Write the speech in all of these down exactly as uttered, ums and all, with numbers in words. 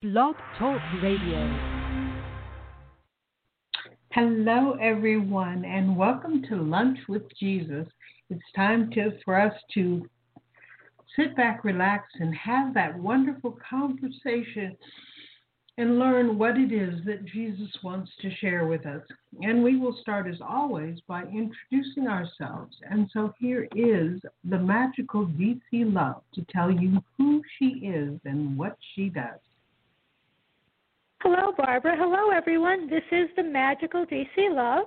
Blog Talk Radio. Hello, everyone, and welcome to Lunch with Jesus. It's time to, for us to sit back, relax, and have that wonderful conversation and learn what it is that Jesus wants to share with us. And we will start, as always, by introducing ourselves. And so here is the magical D C Love to tell you who she is and what she does. Hello, Barbara. Hello, everyone. This is the magical D C Love.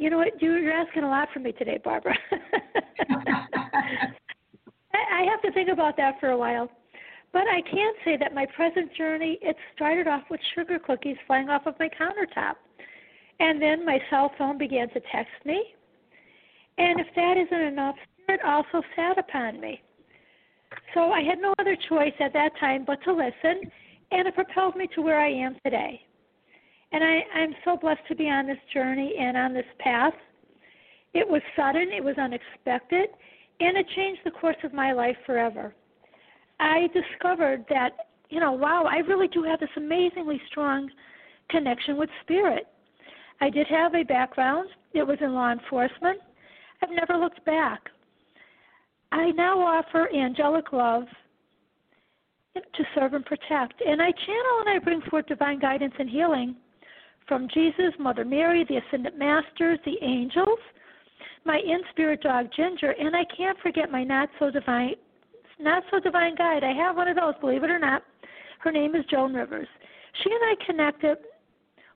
You know what? You're asking a lot from me today, Barbara. I have to think about that for a while. But I can say that my present journey, it started off with sugar cookies flying off of my countertop. And then my cell phone began to text me. And if that isn't enough, Spirit also sat upon me. So I had no other choice at that time but to listen. And it propelled me to where I am today. And I, I'm so blessed to be on this journey and on this path. It was sudden, it was unexpected, and it changed the course of my life forever. I discovered that, you know, wow, I really do have this amazingly strong connection with Spirit. I did have a background. It was in law enforcement. I've never looked back. I now offer angelic love to serve and protect. And I channel and I bring forth divine guidance and healing from Jesus, Mother Mary, the Ascendant Masters, the angels, my in-spirit dog, Ginger, and I can't forget my not-so-divine not so divine guide. I have one of those, believe it or not. Her name is Joan Rivers. She and I connected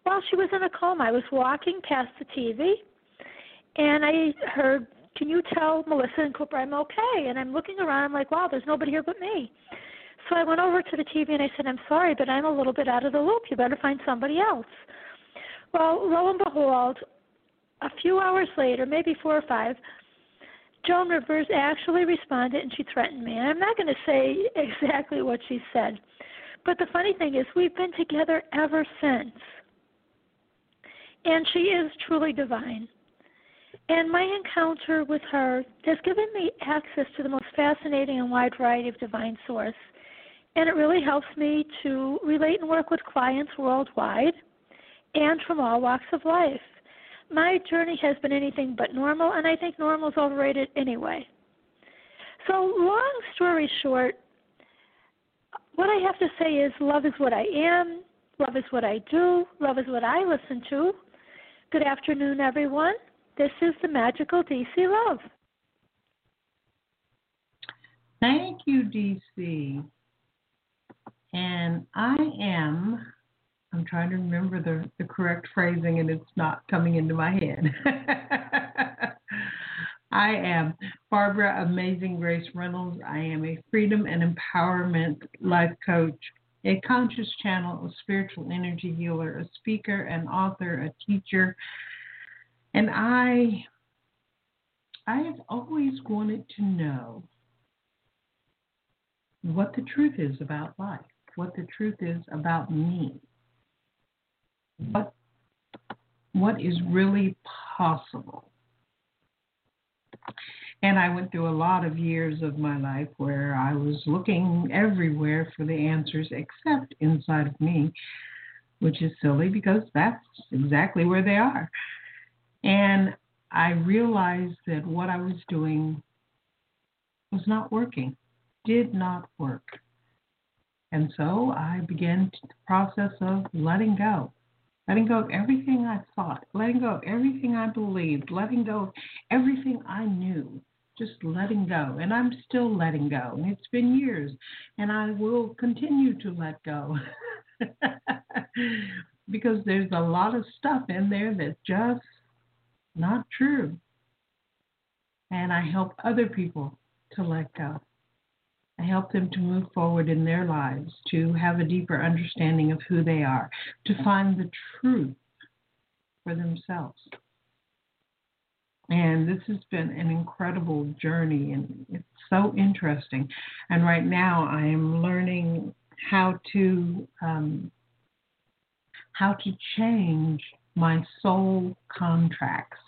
while she was in a coma. I was walking past the T V, and I heard, "Can you tell Melissa and Cooper I'm okay?" And I'm looking around. I'm like, wow, there's nobody here but me. So I went over to the T V and I said, "I'm sorry, but I'm a little bit out of the loop. You better find somebody else." Well, lo and behold, a few hours later, maybe four or five, Joan Rivers actually responded and she threatened me. And I'm not going to say exactly what she said. But the funny thing is we've been together ever since. And she is truly divine. And my encounter with her has given me access to the most fascinating and wide variety of divine source. And it really helps me to relate and work with clients worldwide and from all walks of life. My journey has been anything but normal, and I think normal is overrated anyway. So long story short, what I have to say is love is what I am, love is what I do, love is what I listen to. Good afternoon, everyone. This is the magical D C Love. Thank you, D C. And I am, I'm trying to remember the, the correct phrasing, and it's not coming into my head. I am Barbara Amazing Grace Reynolds. I am a freedom and empowerment life coach, a conscious channel, a spiritual energy healer, a speaker, an author, a teacher. And I, I have always wanted to know what the truth is about life, what the truth is about me, what, what is really possible. And I went through a lot of years of my life where I was looking everywhere for the answers except inside of me, which is silly because that's exactly where they are. And I realized that what I was doing was not working, did not work. And so I began the process of letting go, letting go of everything I thought, letting go of everything I believed, letting go of everything I knew, just letting go. And I'm still letting go. And it's been years, and I will continue to let go. Because there's a lot of stuff in there that just not true. And I help other people to let go. I help them to move forward in their lives, to have a deeper understanding of who they are, to find the truth for themselves. And this has been an incredible journey, and it's so interesting. And right now I am learning how to um, how to change my soul contracts.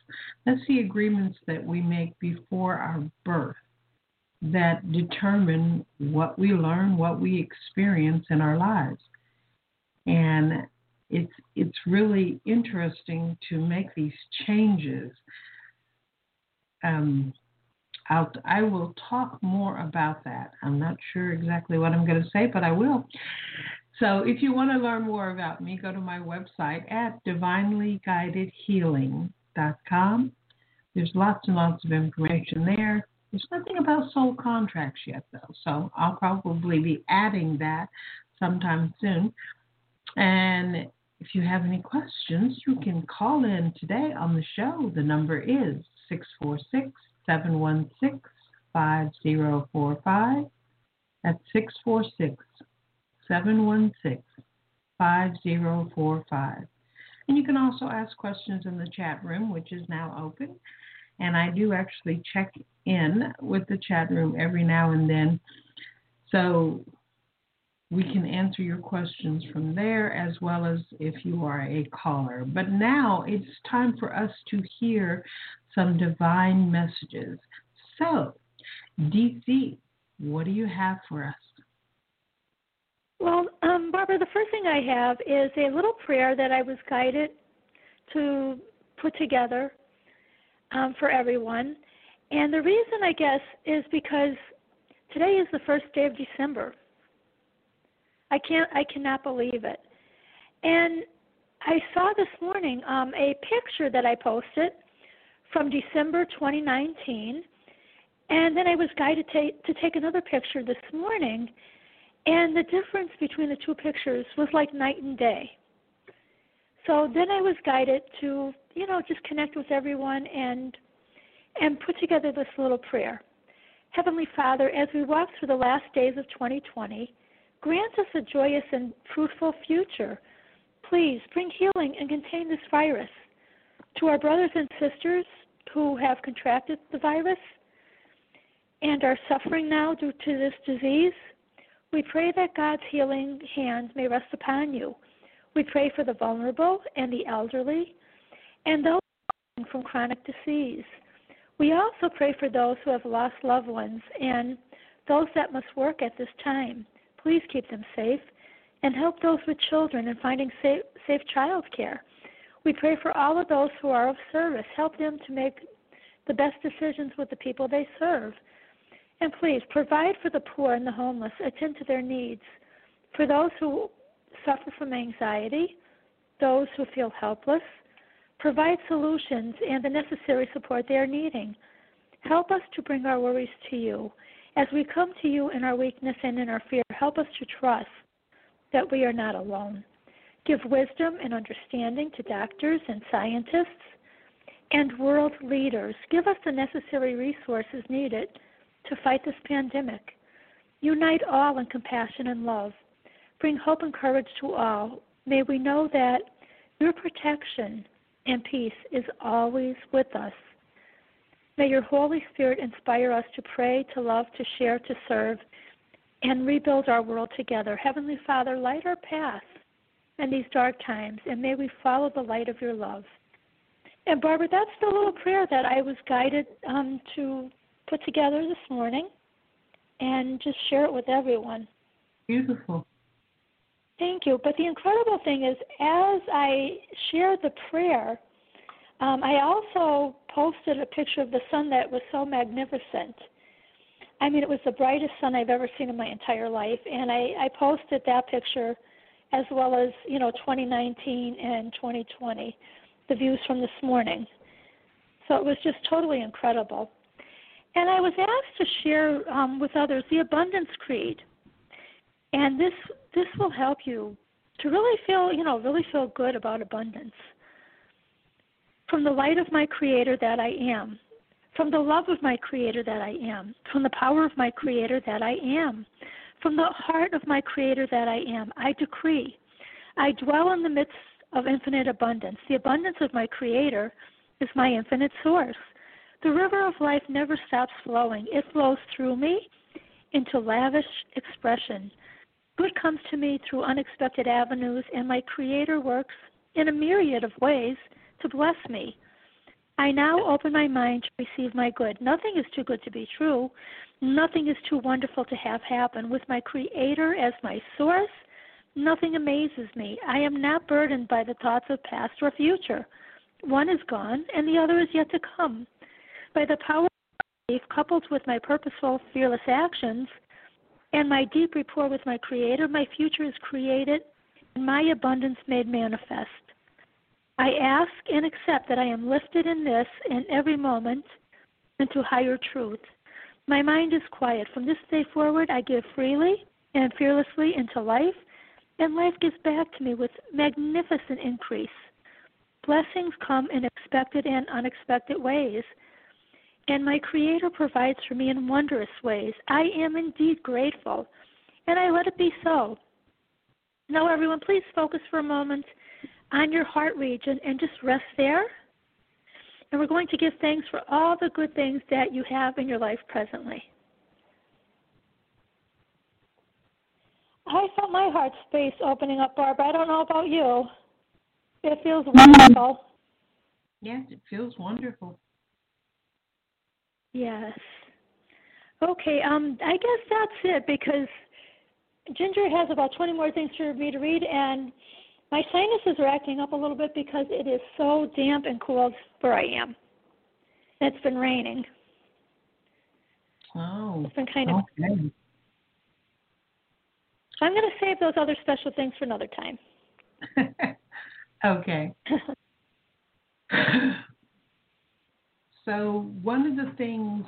That's the agreements that we make before our birth that determine what we learn, what we experience in our lives. And it's it's really interesting to make these changes. Um, I'll, I will talk more about that. I'm not sure exactly what I'm going to say, but I will. So if you want to learn more about me, go to my website at divinely guided healing dot com. There's lots and lots of information there. There's nothing about soul contracts yet, though, so I'll probably be adding that sometime soon. And if you have any questions, you can call in today on the show. The number is six four six, seven one six, five zero four five. That's six four six, seven one six, five zero four five. And you can also ask questions in the chat room, which is now open. And I do actually check in with the chat room every now and then, so we can answer your questions from there, as well as if you are a caller. But now it's time for us to hear some divine messages. So, D C, what do you have for us? Well, um, Barbara, the first thing I have is a little prayer that I was guided to put together um, for everyone. And the reason, I guess, is because today is the first day of December. I can't, I cannot believe it. And I saw this morning um, a picture that I posted from December twenty nineteen, and then I was guided to, to take another picture this morning, and the difference between the two pictures was like night and day. So then I was guided to, you know, just connect with everyone and and put together this little prayer. Heavenly Father, as we walk through the last days of twenty twenty, grant us a joyous and fruitful future. Please bring healing and contain this virus. To our brothers and sisters who have contracted the virus and are suffering now due to this disease, we pray that God's healing hand may rest upon you. We pray for the vulnerable and the elderly and those suffering from chronic disease. We also pray for those who have lost loved ones and those that must work at this time. Please keep them safe and help those with children in finding safe, safe child care. We pray for all of those who are of service. Help them to make the best decisions with the people they serve. And please provide for the poor and the homeless. Attend to their needs. For those who suffer from anxiety, those who feel helpless, provide solutions and the necessary support they are needing. Help us to bring our worries to you. As we come to you in our weakness and in our fear, help us to trust that we are not alone. Give wisdom and understanding to doctors and scientists and world leaders. Give us the necessary resources needed to fight this pandemic. Unite all in compassion and love. Bring hope and courage to all. May we know that your protection and peace is always with us. May your Holy Spirit inspire us to pray, to love, to share, to serve, and rebuild our world together. Heavenly Father, light our path in these dark times, and may we follow the light of your love. And Barbara, that's the little prayer that I was guided um, to put together this morning, and just share it with everyone. Beautiful. Thank you. But the incredible thing is, as I shared the prayer, um, I also posted a picture of the sun that was so magnificent. I mean, it was the brightest sun I've ever seen in my entire life, and I, I posted that picture as well as, you know, twenty nineteen and twenty twenty, the views from this morning. So it was just totally incredible. And I was asked to share um, with others the Abundance Creed. And this this will help you to really feel, you know, really feel good about abundance. From the light of my Creator that I am. From the love of my Creator that I am. From the power of my Creator that I am. From the heart of my Creator that I am, I decree, I dwell in the midst of infinite abundance. The abundance of my Creator is my infinite source. The river of life never stops flowing. It flows through me into lavish expression. Good comes to me through unexpected avenues, and my Creator works in a myriad of ways to bless me. I now open my mind to receive my good. Nothing is too good to be true. Nothing is too wonderful to have happen. With my Creator as my source, nothing amazes me. I am not burdened by the thoughts of past or future. One is gone, and the other is yet to come. By the power of belief, coupled with my purposeful, fearless actions, and my deep rapport with my Creator, my future is created and my abundance made manifest. I ask and accept that I am lifted in this and every moment into higher truth. My mind is quiet. From this day forward, I give freely and fearlessly into life, and life gives back to me with magnificent increase. Blessings come in expected and unexpected ways, and my Creator provides for me in wondrous ways. I am indeed grateful, and I let it be so. Now, everyone, please focus for a moment on your heart region and just rest there. And we're going to give thanks for all the good things that you have in your life presently. I felt my heart space opening up, Barbara. I don't know about you. It feels wonderful. Yes, it feels wonderful. Yes. Okay, um, I guess that's it, because Ginger has about twenty more things for me to read, and my sinuses are acting up a little bit because it is so damp and cold where I am. It's been raining. Oh. It's been kind of... Okay. I'm going to save those other special things for another time. Okay. So one of the things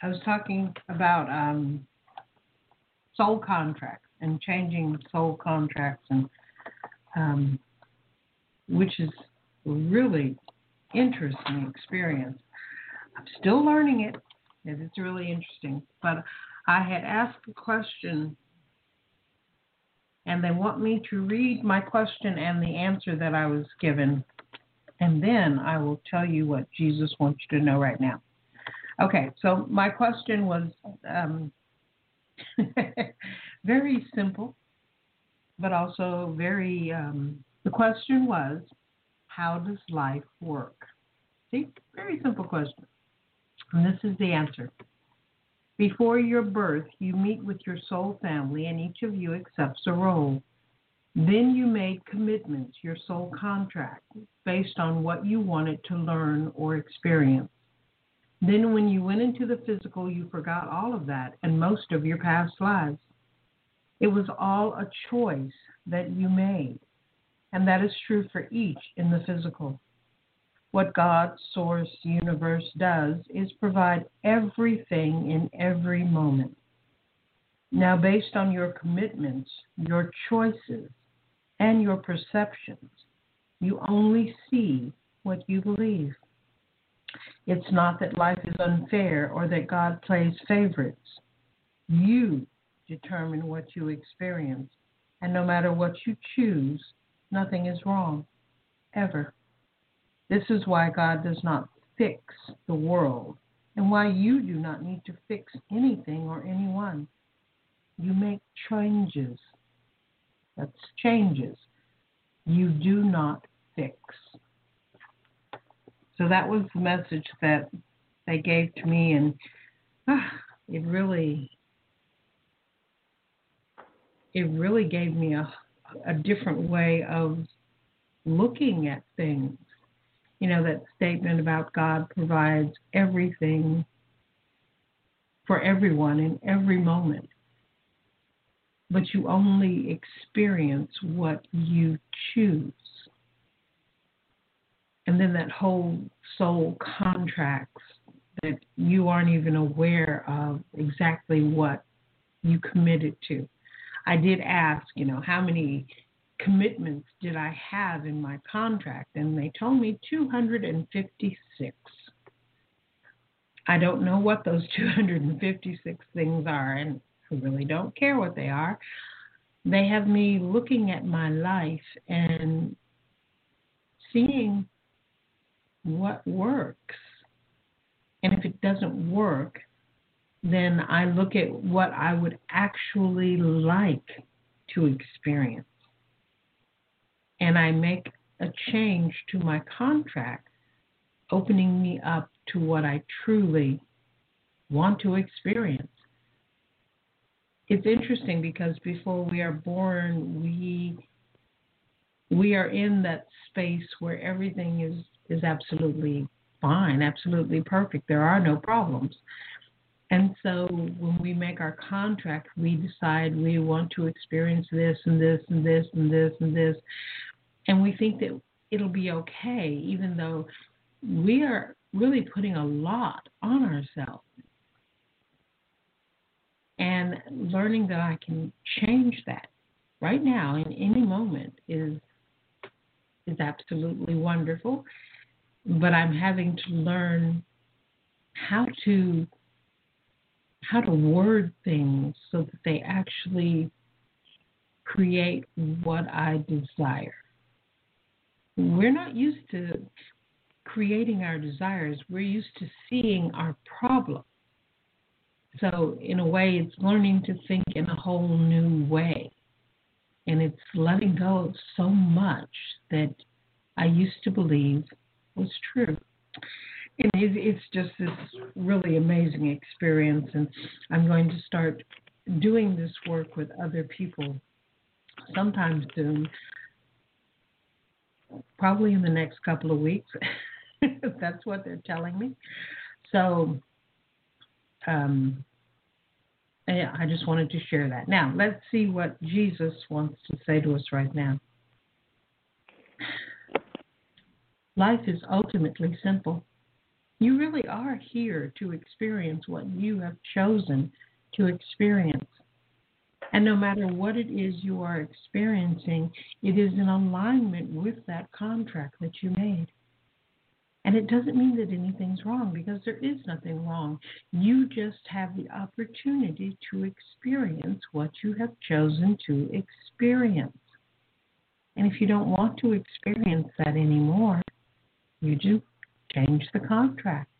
I was talking about, um, soul contracts and changing soul contracts, and um, which is a really interesting experience. I'm still learning it, and it's really interesting. But I had asked a question, and they want me to read my question and the answer that I was given. And then I will tell you what Jesus wants you to know right now. Okay, so my question was um, very simple, but also very, um, the question was, how does life work? See, very simple question. And this is the answer. Before your birth, you meet with your soul family, and each of you accepts a role. Then you made commitments, your soul contract, based on what you wanted to learn or experience. Then when you went into the physical, you forgot all of that and most of your past lives. It was all a choice that you made, and that is true for each in the physical. What God, Source, Universe does is provide everything in every moment. Now, based on your commitments, your choices, and your perceptions, you only see what you believe. It's not that life is unfair or that God plays favorites. You determine what you experience, and no matter what you choose, nothing is wrong, ever. This is why God does not fix the world, and why you do not need to fix anything or anyone. You make changes. That's changes. You do not fix. So that was the message that they gave to me, and ah, it really, it really gave me a, a different way of looking at things. You know, that statement about God provides everything for everyone in every moment, but you only experience what you choose. And then that whole soul contracts that you aren't even aware of exactly what you committed to. I did ask, you know, how many commitments did I have in my contract? And they told me two hundred fifty-six. I don't know what those two hundred fifty-six things are, and I really don't care what they are. They have me looking at my life and seeing what works. And if it doesn't work, then I look at what I would actually like to experience. And I make a change to my contract opening me up to what I truly want to experience. It's interesting because before we are born, we we are in that space where everything is, is absolutely fine, absolutely perfect. There are no problems. And so when we make our contract, we decide we want to experience this and this and this and this and this. And we think that it'll be okay, even though we are really putting a lot on ourselves. And learning that I can change that right now in any moment is is absolutely wonderful. But I'm having to learn how to how to word things so that they actually create what I desire. We're not used to creating our desires. We're used to seeing our problem. So in a way, it's learning to think in a whole new way. And it's letting go of so much that I used to believe was true. And it's just this really amazing experience. And I'm going to start doing this work with other people sometime soon, probably in the next couple of weeks. That's what they're telling me. So um, I just wanted to share that. Now, let's see what Jesus wants to say to us right now. Life is ultimately simple. You really are here to experience what you have chosen to experience. And no matter what it is you are experiencing, it is in alignment with that contract that you made. And it doesn't mean that anything's wrong, because there is nothing wrong. You just have the opportunity to experience what you have chosen to experience. And if you don't want to experience that anymore, you just change the contract.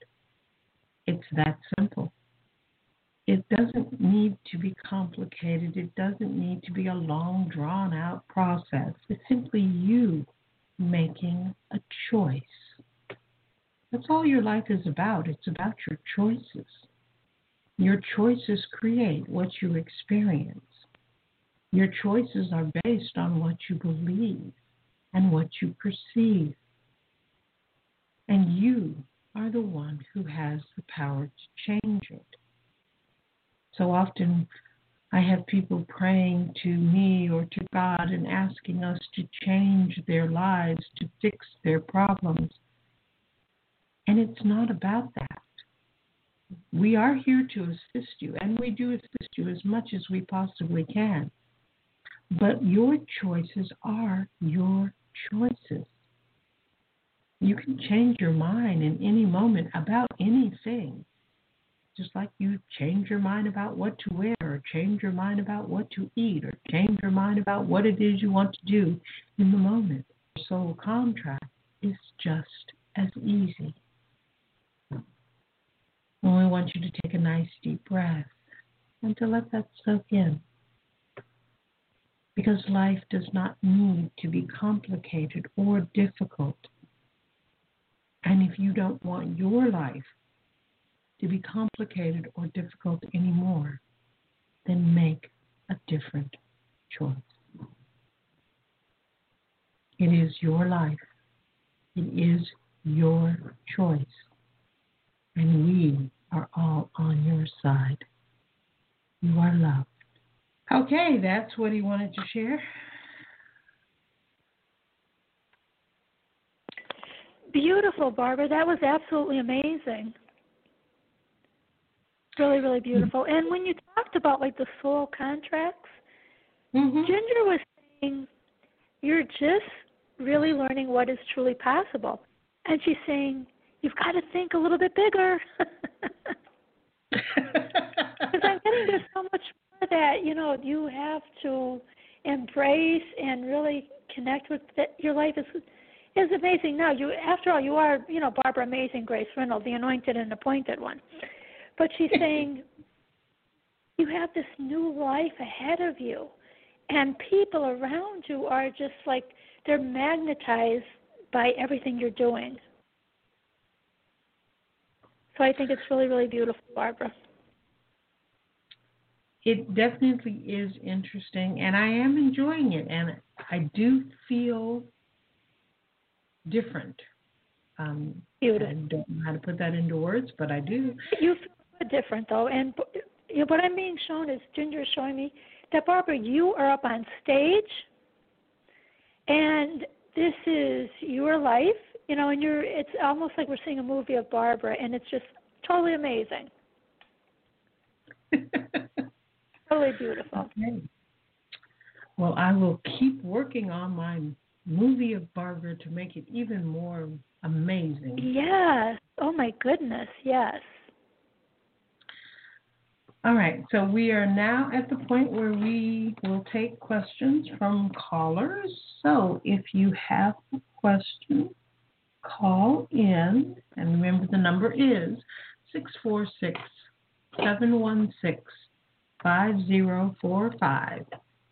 It's that simple. It doesn't need to be complicated. It doesn't need to be a long, drawn-out process. It's simply you making a choice. That's all your life is about. It's about your choices. Your choices create what you experience. Your choices are based on what you believe and what you perceive. And you are the one who has the power to change it. So often I have people praying to me or to God and asking us to change their lives, to fix their problems. And it's not about that. We are here to assist you, and we do assist you as much as we possibly can. But your choices are your choices. You can change your mind in any moment about anything, just like you change your mind about what to wear, or change your mind about what to eat, or change your mind about what it is you want to do in the moment. Your soul contract is just as easy. And we want you to take a nice deep breath and to let that soak in. Because life does not need to be complicated or difficult. And if you don't want your life to be complicated or difficult anymore, then make a different choice. It is your life. It is your choice. And we are all on your side. You are loved. Okay, that's what he wanted to share. Beautiful, Barbara. That was absolutely amazing. Really, really beautiful. And when you talked about, like, the soul contracts, mm-hmm. Ginger was saying you're just really learning what is truly possible. And she's saying you've got to think a little bit bigger. Because I'm getting there's so much more that, you know, you have to embrace and really connect with that. Your life is is amazing now. You, after all, you are, you know, Barbara Amazing Grace Reynolds, the anointed and appointed one. But she's saying you have this new life ahead of you, and people around you are just like, they're magnetized by everything you're doing. So I think it's really, really beautiful, Barbara. It definitely is interesting, and I am enjoying it, and I do feel different. Um, beautiful. I don't know how to put that into words, but I do. You feel different, though, and you know, what I'm being shown is, Ginger is showing me that, Barbara, you are up on stage, and this is your life, you know, and you're. It's almost like we're seeing a movie of Barbara, and it's just totally amazing. Totally beautiful. Okay. Well, I will keep working on my movie of Barbara to make it even more amazing. Yes. Oh, my goodness. Yes. All right. So we are now at the point where we will take questions from callers. So if you have a question, call in. And remember, the number is six four six, seven one six, five oh four five.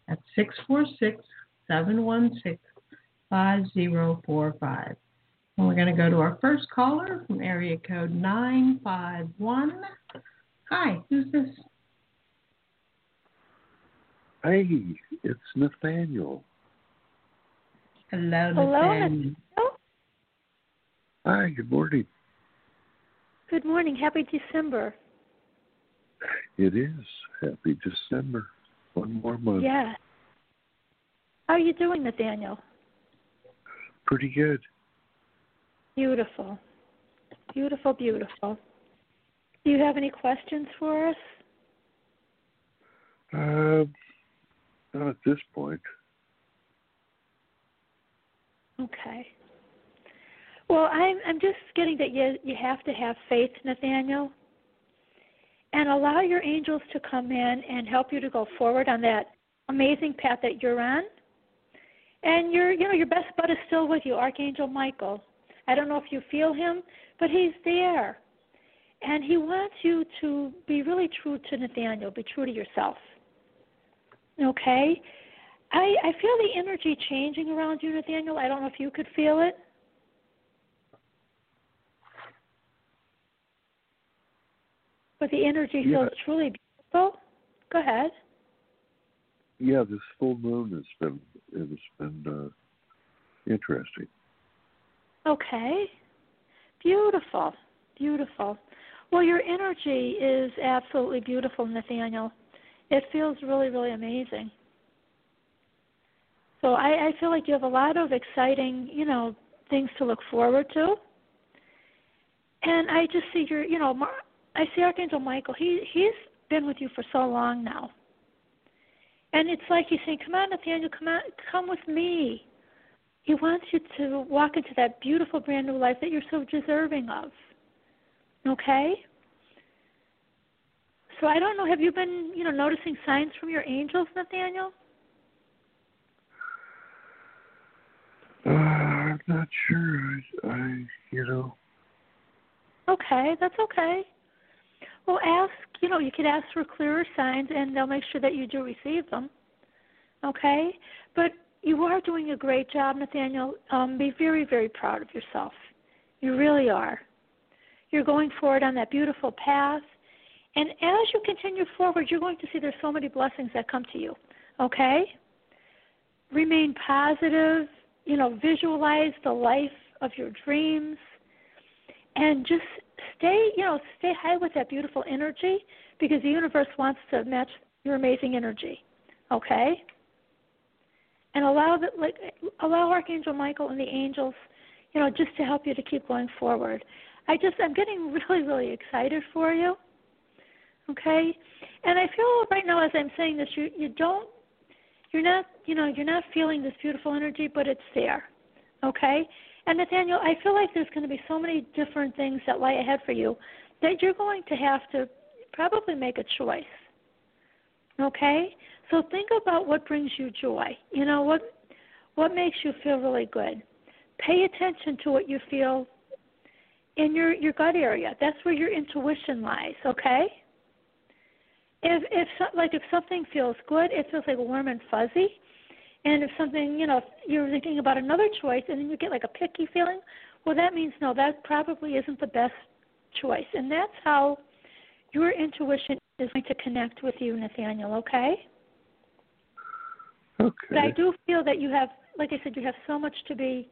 That's six four six, seven one six, five oh four five. And we're going to go to our first caller from area code nine five one. Hi, who's this? Hey, it's Nathaniel. Hello, Hello Nathaniel. Nathaniel. Hi, good morning. Good morning. Happy December. It is. Happy December. One more month. Yeah. How are you doing, Nathaniel? Pretty good. Beautiful. Beautiful, beautiful. Do you have any questions for us? Uh, not at this point. Okay. Well, I'm, I'm just getting that you, you have to have faith, Nathaniel. And allow your angels to come in and help you to go forward on that amazing path that you're on. And your, you know, your best bud is still with you, Archangel Michael. I don't know if you feel him, but he's there. And he wants you to be really true to Nathaniel, be true to yourself. Okay? I, I feel the energy changing around you, Nathaniel. I don't know if you could feel it. But the energy feels yeah. truly beautiful. Go ahead. Yeah, this full moon has been it has been uh, interesting. Okay, beautiful, beautiful. Well, your energy is absolutely beautiful, Nathaniel. It feels really, really amazing. So I, I feel like you have a lot of exciting, you know, things to look forward to. And I just see your, you know. Mar- I see Archangel Michael. He, he's been with you for so long now. And it's like he's saying, come on, Nathaniel, come on, come with me. He wants you to walk into that beautiful, brand new life that you're so deserving of. Okay? So I don't know, have you been, you know, noticing signs from your angels, Nathaniel? Uh, I'm not sure. I, I, you know. Okay, that's okay. Well, ask, you know, you could ask for clearer signs, and they'll make sure that you do receive them, okay? But you are doing a great job, Nathaniel. Um, be very, very proud of yourself. You really are. You're going forward on that beautiful path, and as you continue forward, you're going to see there's so many blessings that come to you, okay? Remain positive, you know, visualize the life of your dreams, and just stay, you know, stay high with that beautiful energy because the universe wants to match your amazing energy, okay? And allow the, like, allow Archangel Michael and the angels, you know, just to help you to keep going forward. I just, I'm getting really, really excited for you, okay? And I feel right now as I'm saying this, you, you don't, you're not, you know, you're not feeling this beautiful energy, but it's there, okay? And, Nathaniel, I feel like there's going to be so many different things that lie ahead for you that you're going to have to probably make a choice, okay? So think about what brings you joy, you know, what what makes you feel really good. Pay attention to what you feel in your, your gut area. That's where your intuition lies, okay? If if so, like if something feels good, it feels like warm and fuzzy. And if something, you know, if you're thinking about another choice and then you get like a picky feeling, well, that means, no, that probably isn't the best choice. And that's how your intuition is going to connect with you, Nathaniel, okay? Okay. But I do feel that you have, like I said, you have so much to be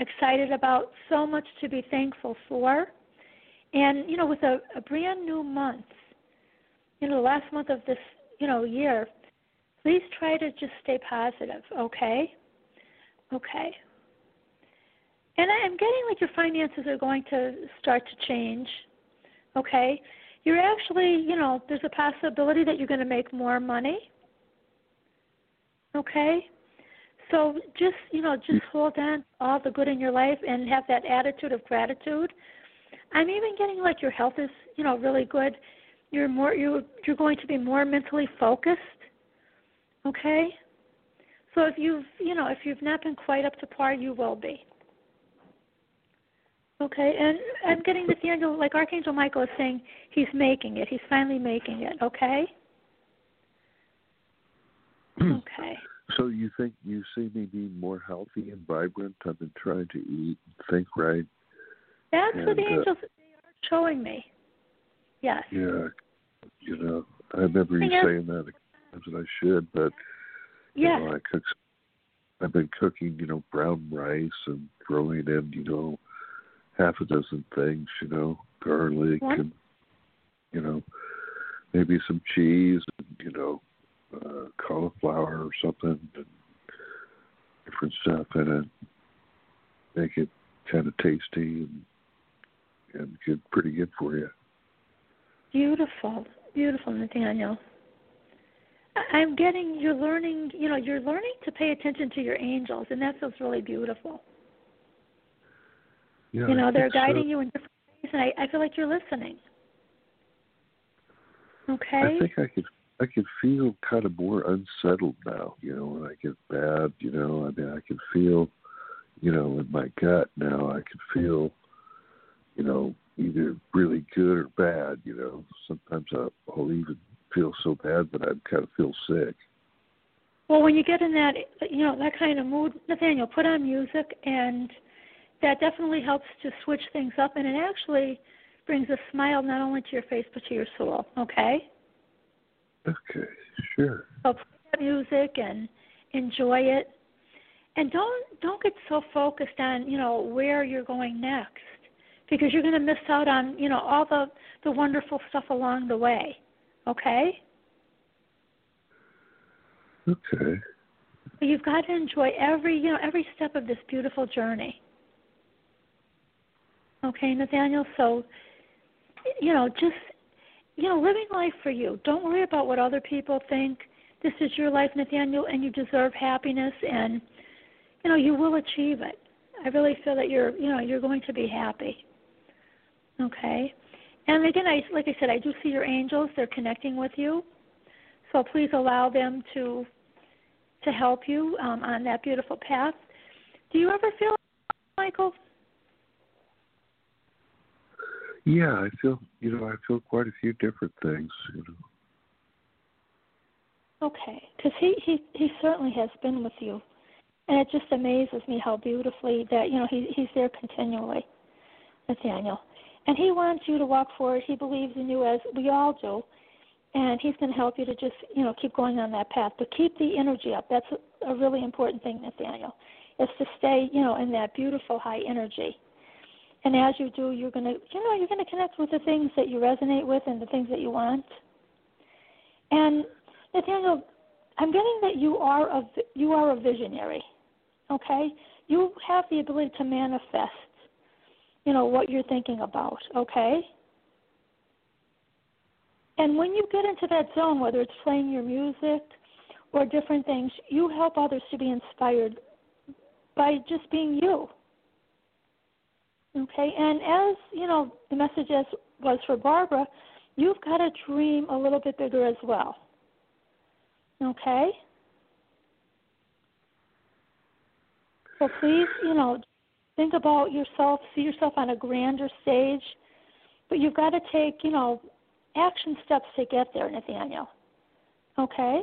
excited about, so much to be thankful for. And, you know, with a, a brand new month, you know, the last month of this, you know, year, please try to just stay positive, okay? Okay. And I'm getting like your finances are going to start to change, okay? You're actually, you know, there's a possibility that you're going to make more money, okay? So just, you know, just hold on to all the good in your life and have that attitude of gratitude. I'm even getting like your health is, you know, really good. You're more, you you're going to be more mentally focused, okay? So if you've, you know, if you've not been quite up to par, you will be. Okay, and I'm getting this angel, like Archangel Michael is saying, he's making it. He's finally making it, okay? Okay. So you think you see me being more healthy and vibrant? I've been trying to eat, think right. That's and, what the angels uh, they are showing me. Yes. Yeah, you know, I remember you saying that that I should, but, you yes. know, I cook, I've been cooking, you know, brown rice and throwing in, you know, half a dozen things, you know, garlic what? and, you know, maybe some cheese, and, you know, uh, cauliflower or something, and different stuff in it. Make it kind of tasty and, and good, pretty good for you. Beautiful, beautiful, Nathaniel. I'm getting, you're learning, you know, you're learning to pay attention to your angels, and that feels really beautiful. Yeah, you know, they're guiding so. you in different ways, and I, I feel like you're listening. Okay? I think I could I could feel kind of more unsettled now, you know, when I get bad, you know. I mean, I can feel, you know, in my gut now, I can feel, you know, either really good or bad, you know. Sometimes I'll, I'll even feel so bad that I kind of feel sick. Well, when you get in that, you know, that kind of mood, Nathaniel, put on music and... that definitely helps to switch things up, and it actually brings a smile not only to your face but to your soul, okay? Okay, sure. So play that music and enjoy it. And don't don't get so focused on, you know, where you're going next, because you're going to miss out on, you know, all the, the wonderful stuff along the way, okay? Okay. You've got to enjoy every, you know, every step of this beautiful journey. Okay, Nathaniel, so, you know, just, you know, living life for you. Don't worry about what other people think. This is your life, Nathaniel, and you deserve happiness, and, you know, you will achieve it. I really feel that you're, you know, you're going to be happy. Okay? And, again, I, like I said, I do see your angels. They're connecting with you. So please allow them to to help you um, on that beautiful path. Do you ever feel, Michael? Yeah, I feel, you know, I feel quite a few different things, you know. Okay, because he, he, he certainly has been with you, and it just amazes me how beautifully that, you know, he he's there continually, Nathaniel. And he wants you to walk forward. He believes in you, as we all do, and he's going to help you to just, you know, keep going on that path. But keep the energy up. That's a, a really important thing, Nathaniel, is to stay, you know, in that beautiful high energy. And as you do, you're going to, you know, you're going to connect with the things that you resonate with and the things that you want. And Nathaniel, I'm getting that you are a, you are a visionary, okay? You have the ability to manifest, you know, what you're thinking about, okay? And when you get into that zone, whether it's playing your music or different things, you help others to be inspired by just being you. Okay, and as, you know, the message as was for Barbara, you've got to dream a little bit bigger as well. Okay? So please, you know, think about yourself, see yourself on a grander stage, but you've got to take, you know, action steps to get there, Nathaniel. Okay?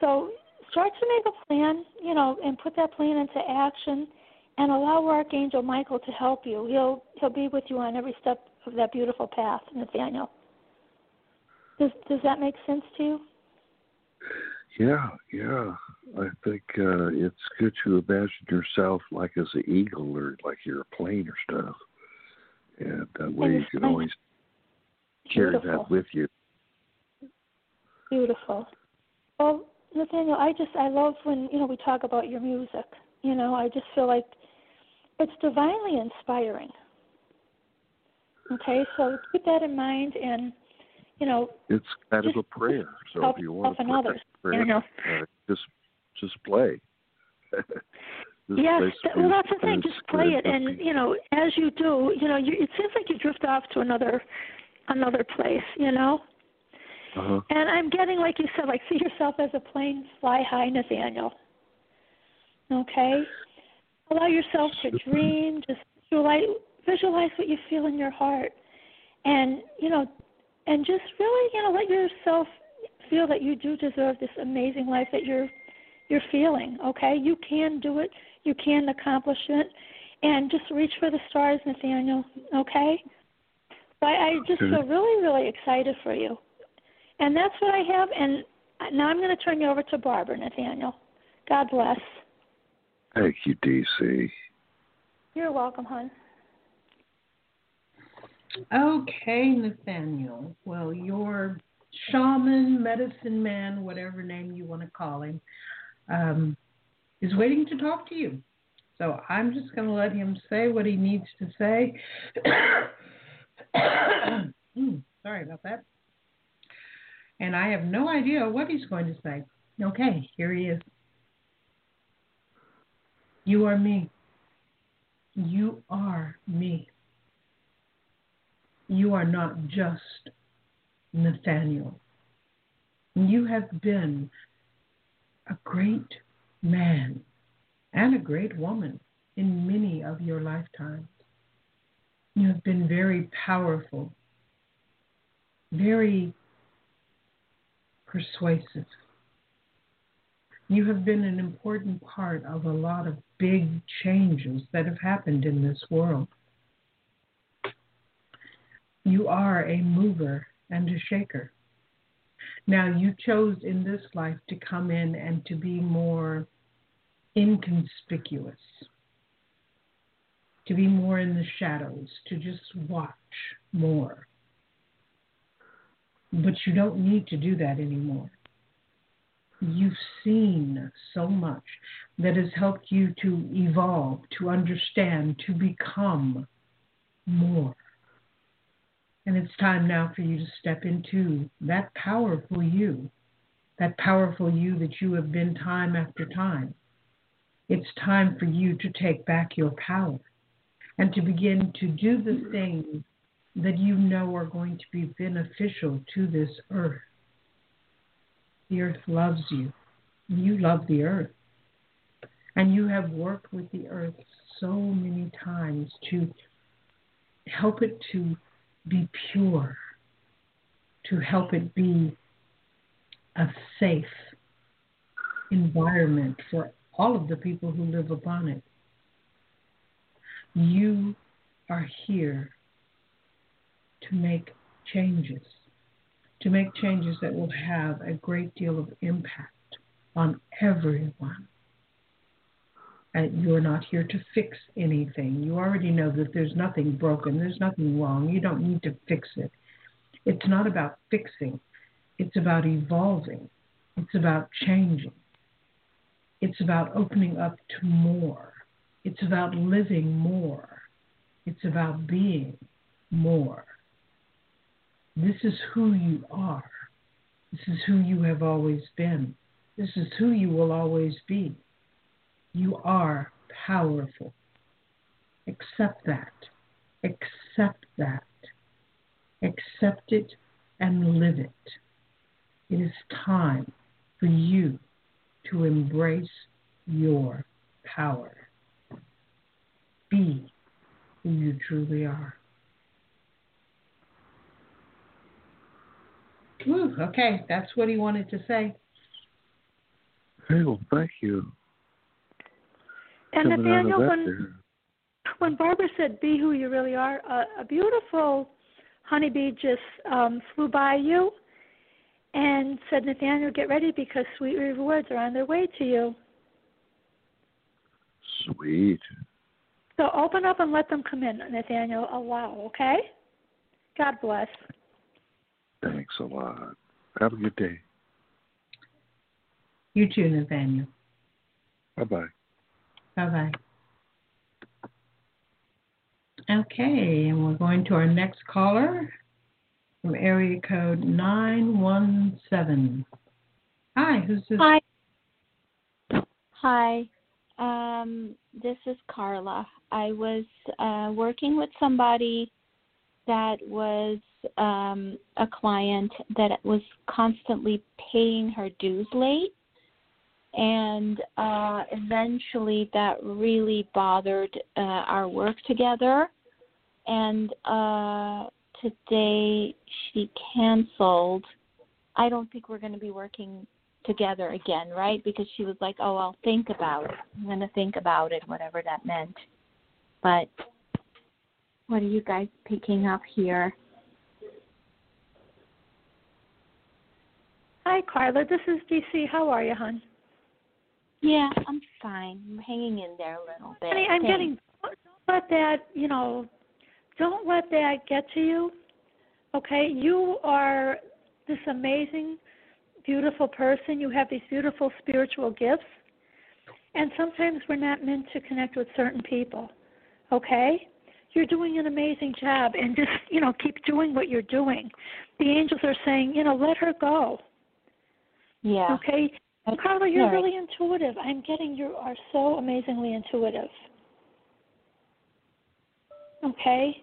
So start to make a plan, you know, and put that plan into action. and allow Archangel Michael to help you. He'll he'll be with you on every step of that beautiful path, Nathaniel. Does does that make sense to you? Yeah, yeah. I think uh, it's good to imagine yourself like as an eagle or like you're a plane or stuff. And that way you can always carry that with you. Beautiful. Well, Nathaniel, I just, I love when, you know, we talk about your music. You know, I just feel like it's divinely inspiring. Okay, so keep that in mind and, you know. It's kind of a prayer. So if you want to pray, prayer, you know. uh, just, just play. This yes, that, well, that's the thing. Just play it, and you know, as you do, you know, you, it seems like you drift off to another, another place, you know. Uh-huh. And I'm getting, like you said, like see yourself as a plane, fly high, Nathaniel. Okay, allow yourself to dream. Just visualize, visualize what you feel in your heart, and you know, and just really, you know, let yourself feel that you do deserve this amazing life that you're, you're feeling. Okay, you can do it. You can accomplish it, and just reach for the stars, Nathaniel, okay? But I just feel really, really excited for you. And that's what I have, and now I'm going to turn you over to Barbara, Nathaniel. God bless. Thank you, D C. You're welcome, hon. Okay, Nathaniel. Well, your shaman, medicine man, whatever name you want to call him, um, is waiting to talk to you. So I'm just going to let him say what he needs to say. mm, sorry about that. And I have no idea what he's going to say. Okay, here he is. You are me. You are me. You are not just Nathaniel. You have been a great man and a great woman in many of your lifetimes. You have been very powerful, very persuasive. You have been an important part of a lot of big changes that have happened in this world. You are a mover and a shaker. Now, you chose in this life to come in and to be more inconspicuous, to be more in the shadows, to just watch more. But you don't need to do that anymore. You've seen so much that has helped you to evolve, to understand, to become more. And it's time now for you to step into that powerful you, that powerful you that you have been time after time. It's time for you to take back your power and to begin to do the things that you know are going to be beneficial to this earth. The earth loves you. You love the earth. And you have worked with the earth so many times to help it to be pure, to help it be a safe environment for all of the people who live upon it. You are here to make changes, to make changes that will have a great deal of impact on everyone. And you're not here to fix anything. You already know that there's nothing broken. There's nothing wrong. You don't need to fix it. It's not about fixing. It's about evolving. It's about changing. It's about opening up to more. It's about living more. It's about being more. This is who you are. This is who you have always been. This is who you will always be. You are powerful. Accept that. Accept that. Accept it and live it. It is time for you to embrace your power. Be who you truly are. Woo, okay, that's what he wanted to say. Hey, well, thank you. And Nathaniel, when, when Barbara said, be who you really are, uh, a beautiful honeybee just um, flew by you and said, Nathaniel, get ready because sweet rewards are on their way to you. Sweet. So open up and let them come in, Nathaniel. Allow, okay? God bless. Thanks a lot. Have a good day. You too, Nathaniel. Bye-bye. Bye-bye. Okay, and we're going to our next caller from area code nine one seven. Hi, who's this? Hi. Hi. Um, this is Carla. I was uh, working with somebody that was um, a client that was constantly paying her dues late, and uh, eventually that really bothered uh, our work together. And uh, today she canceled. I don't think we're going to be working together again, right? Because she was like, oh, I'll think about it. I'm going to think about it, whatever that meant. But what are you guys picking up here? Hi, Carla. This is D C. How are you, hon? Yeah, I'm fine. I'm hanging in there a little bit. Honey, I'm Thanks. getting, don't let that, you know, don't let that get to you, okay? You are this amazing, beautiful person. You have these beautiful spiritual gifts, and sometimes we're not meant to connect with certain people, okay? You're doing an amazing job, and just, you know, keep doing what you're doing. The angels are saying, you know, let her go. Yeah. Okay? And Carla, you're yeah. really intuitive. I'm getting you are so amazingly intuitive. Okay?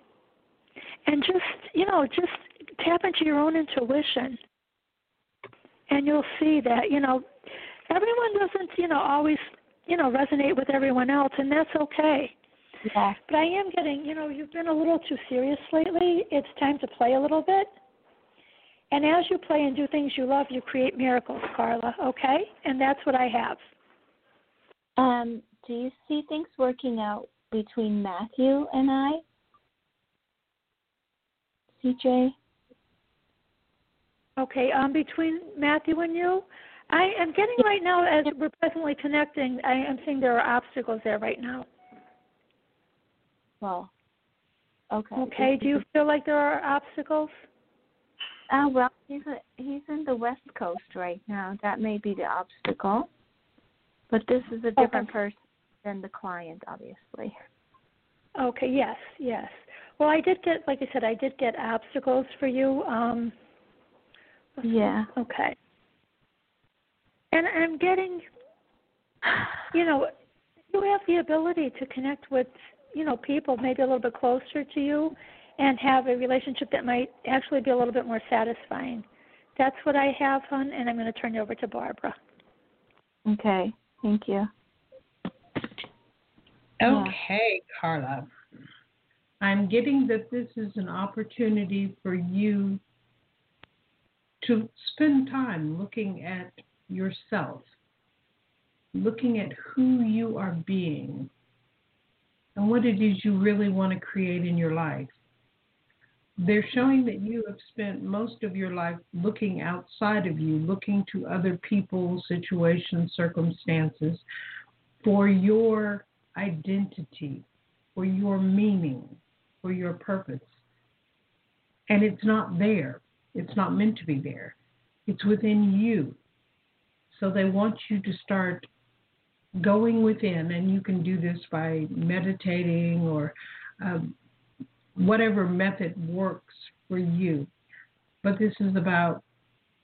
And just, you know, just tap into your own intuition. And you'll see that, you know, everyone doesn't, you know, always, you know, resonate with everyone else, and that's okay. Yeah. But I am getting, you know, you've been a little too serious lately. It's time to play a little bit. And as you play and do things you love, you create miracles, Carla, okay? And that's what I have. Um, do you see things working out between Matthew and I, C J? Okay, um, between Matthew and you, I am getting right now, as we're presently connecting, I am seeing there are obstacles there right now. Well, okay. Okay, do you feel like there are obstacles? Uh, well, he's a, he's in the West Coast right now. That may be the obstacle. But this is a different okay. person than the client, obviously. Okay, yes, yes. Well, I did get, like I said, I did get obstacles for you. Um, yeah. Okay. And I'm getting, you know, you have the ability to connect with, you know, people maybe a little bit closer to you and have a relationship that might actually be a little bit more satisfying. That's what I have, hon, and I'm going to turn it over to Barbara. Okay. Thank you. Okay, Carla. I'm getting that this is an opportunity for you to spend time looking at yourself, looking at who you are being, and what it is you really want to create in your life. They're showing that you have spent most of your life looking outside of you, looking to other people, situations, circumstances, for your identity, for your meaning, for your purpose. And it's not there. It's not meant to be there. It's within you. So they want you to start going within, and you can do this by meditating or um, whatever method works for you. But this is about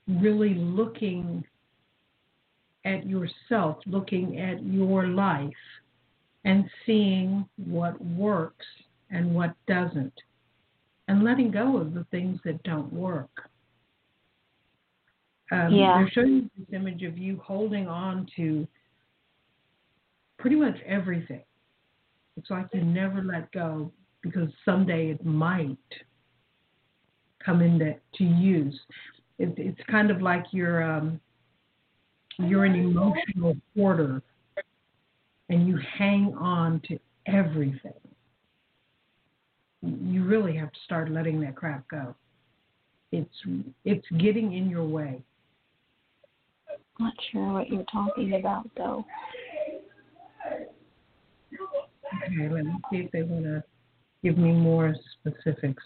really looking at yourself, looking at your life, and seeing what works and what doesn't, and letting go of the things that don't work. Um, yeah. They're showing you this image of you holding on to pretty much everything. It's like you never let go, because someday it might come into to use. It, it's kind of like you're um, you're an emotional hoarder, and you hang on to everything, you really have to start letting that crap go. It's it's getting in your way. Not sure what you're talking about, though. Okay, let me see if they want to give me more specifics.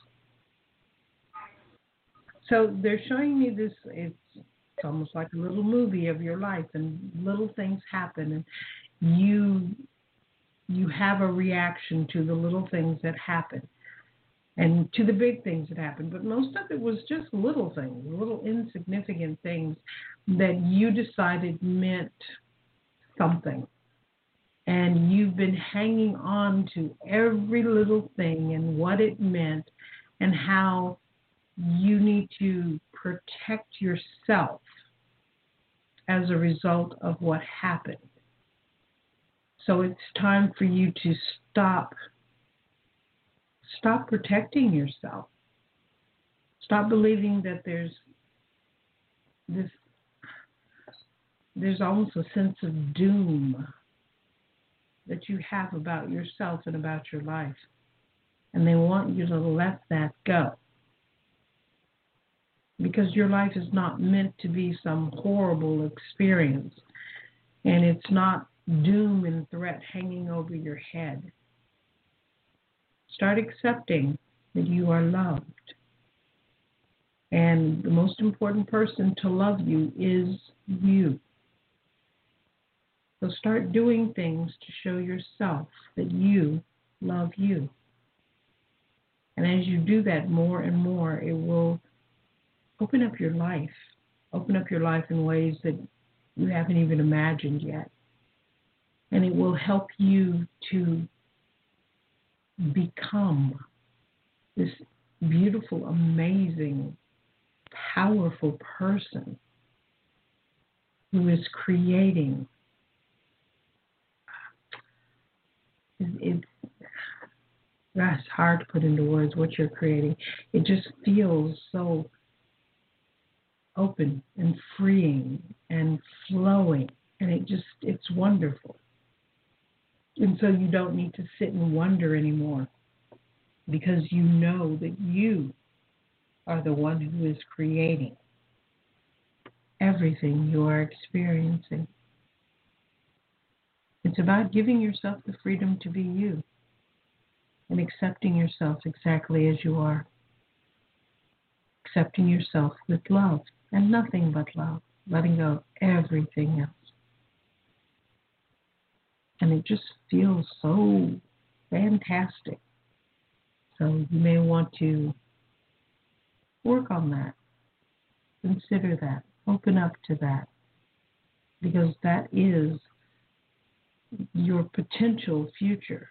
So they're showing me this. It's, it's almost like a little movie of your life, and little things happen, and you you have a reaction to the little things that happen and to the big things that happened. But most of it was just little things, little insignificant things that you decided meant something. And you've been hanging on to every little thing and what it meant and how you need to protect yourself as a result of what happened. So it's time for you to stop Stop protecting yourself. Stop believing that there's this, there's almost a sense of doom that you have about yourself and about your life. And they want you to let that go. Because your life is not meant to be some horrible experience. And it's not doom and threat hanging over your head. Start accepting that you are loved. And the most important person to love you is you. So start doing things to show yourself that you love you. And as you do that more and more, it will open up your life. Open up your life in ways that you haven't even imagined yet. And it will help you to become this beautiful, amazing, powerful person who is creating. It's, it's hard to put into words what you're creating. It just feels so open and freeing and flowing, and it just, it's wonderful. And so you don't need to sit and wonder anymore, because you know that you are the one who is creating everything you are experiencing. It's about giving yourself the freedom to be you and accepting yourself exactly as you are. Accepting yourself with love and nothing but love, letting go of everything else. And it just feels so fantastic. So you may want to work on that. Consider that. Open up to that. Because that is your potential future.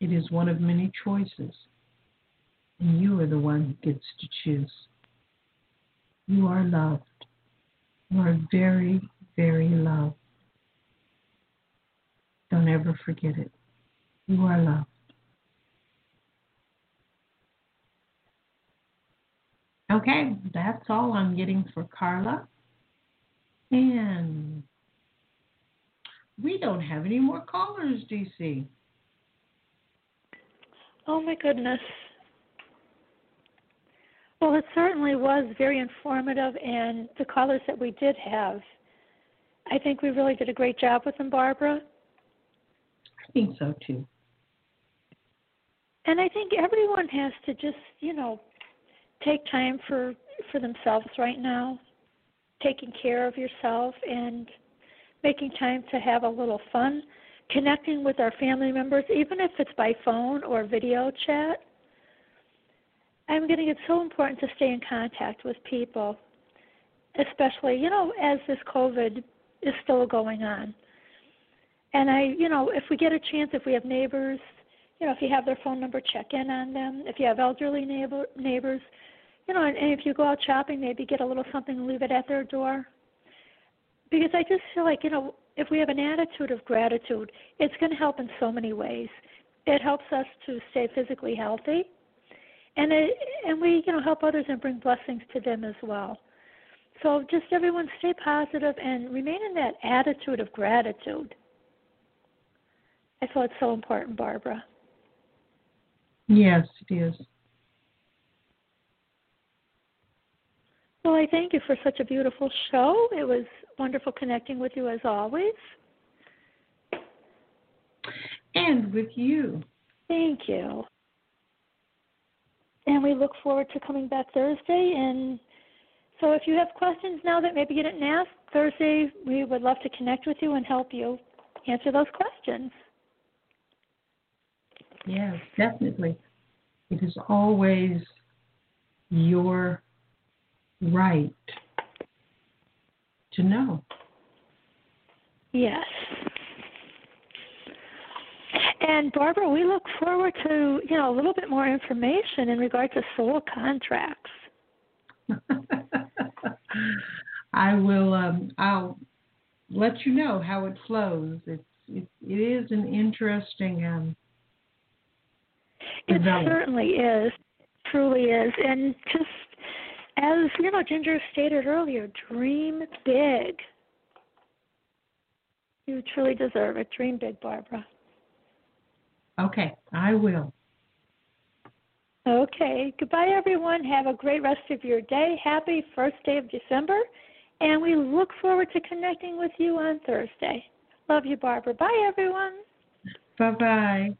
It is one of many choices. And you are the one who gets to choose. You are loved. You are very, very loved. Don't ever forget it. You are loved. Okay, that's all I'm getting for Carla. And we don't have any more callers, D C. Oh, my goodness. Well, it certainly was very informative, and the callers that we did have, I think we really did a great job with them, Barbara. I think so, too. And I think everyone has to just, you know, take time for, for themselves right now, taking care of yourself and making time to have a little fun, connecting with our family members, even if it's by phone or video chat. I'm getting it's so important to stay in contact with people, especially, you know, as this COVID is still going on. And I, you know, if we get a chance, if we have neighbors, you know, if you have their phone number, check in on them. If you have elderly neighbor, neighbors, you know, and, and if you go out shopping, maybe get a little something and leave it at their door. Because I just feel like, you know, if we have an attitude of gratitude, it's going to help in so many ways. It helps us to stay physically healthy. And, it, and we, you know, help others and bring blessings to them as well. So just everyone stay positive and remain in that attitude of gratitude. That's why it's so important, Barbara. Yes, it is. Well, I thank you for such a beautiful show. It was wonderful connecting with you as always. And with you. Thank you. And we look forward to coming back Thursday. And so if you have questions now that maybe you didn't ask, Thursday we would love to connect with you and help you answer those questions. Yes, definitely. It is always your right to know. Yes. And, Barbara, we look forward to, you know, a little bit more information in regard to soul contracts. I will, um, I'll let you know how it flows. It's, it, it is an interesting um, It certainly is. It truly is. And just as, you know, Ginger stated earlier, dream big. You truly deserve it. Dream big, Barbara. Okay, I will. Okay. Goodbye, everyone. Have a great rest of your day. Happy first day of December. And we look forward to connecting with you on Thursday. Love you, Barbara. Bye, everyone. Bye-bye.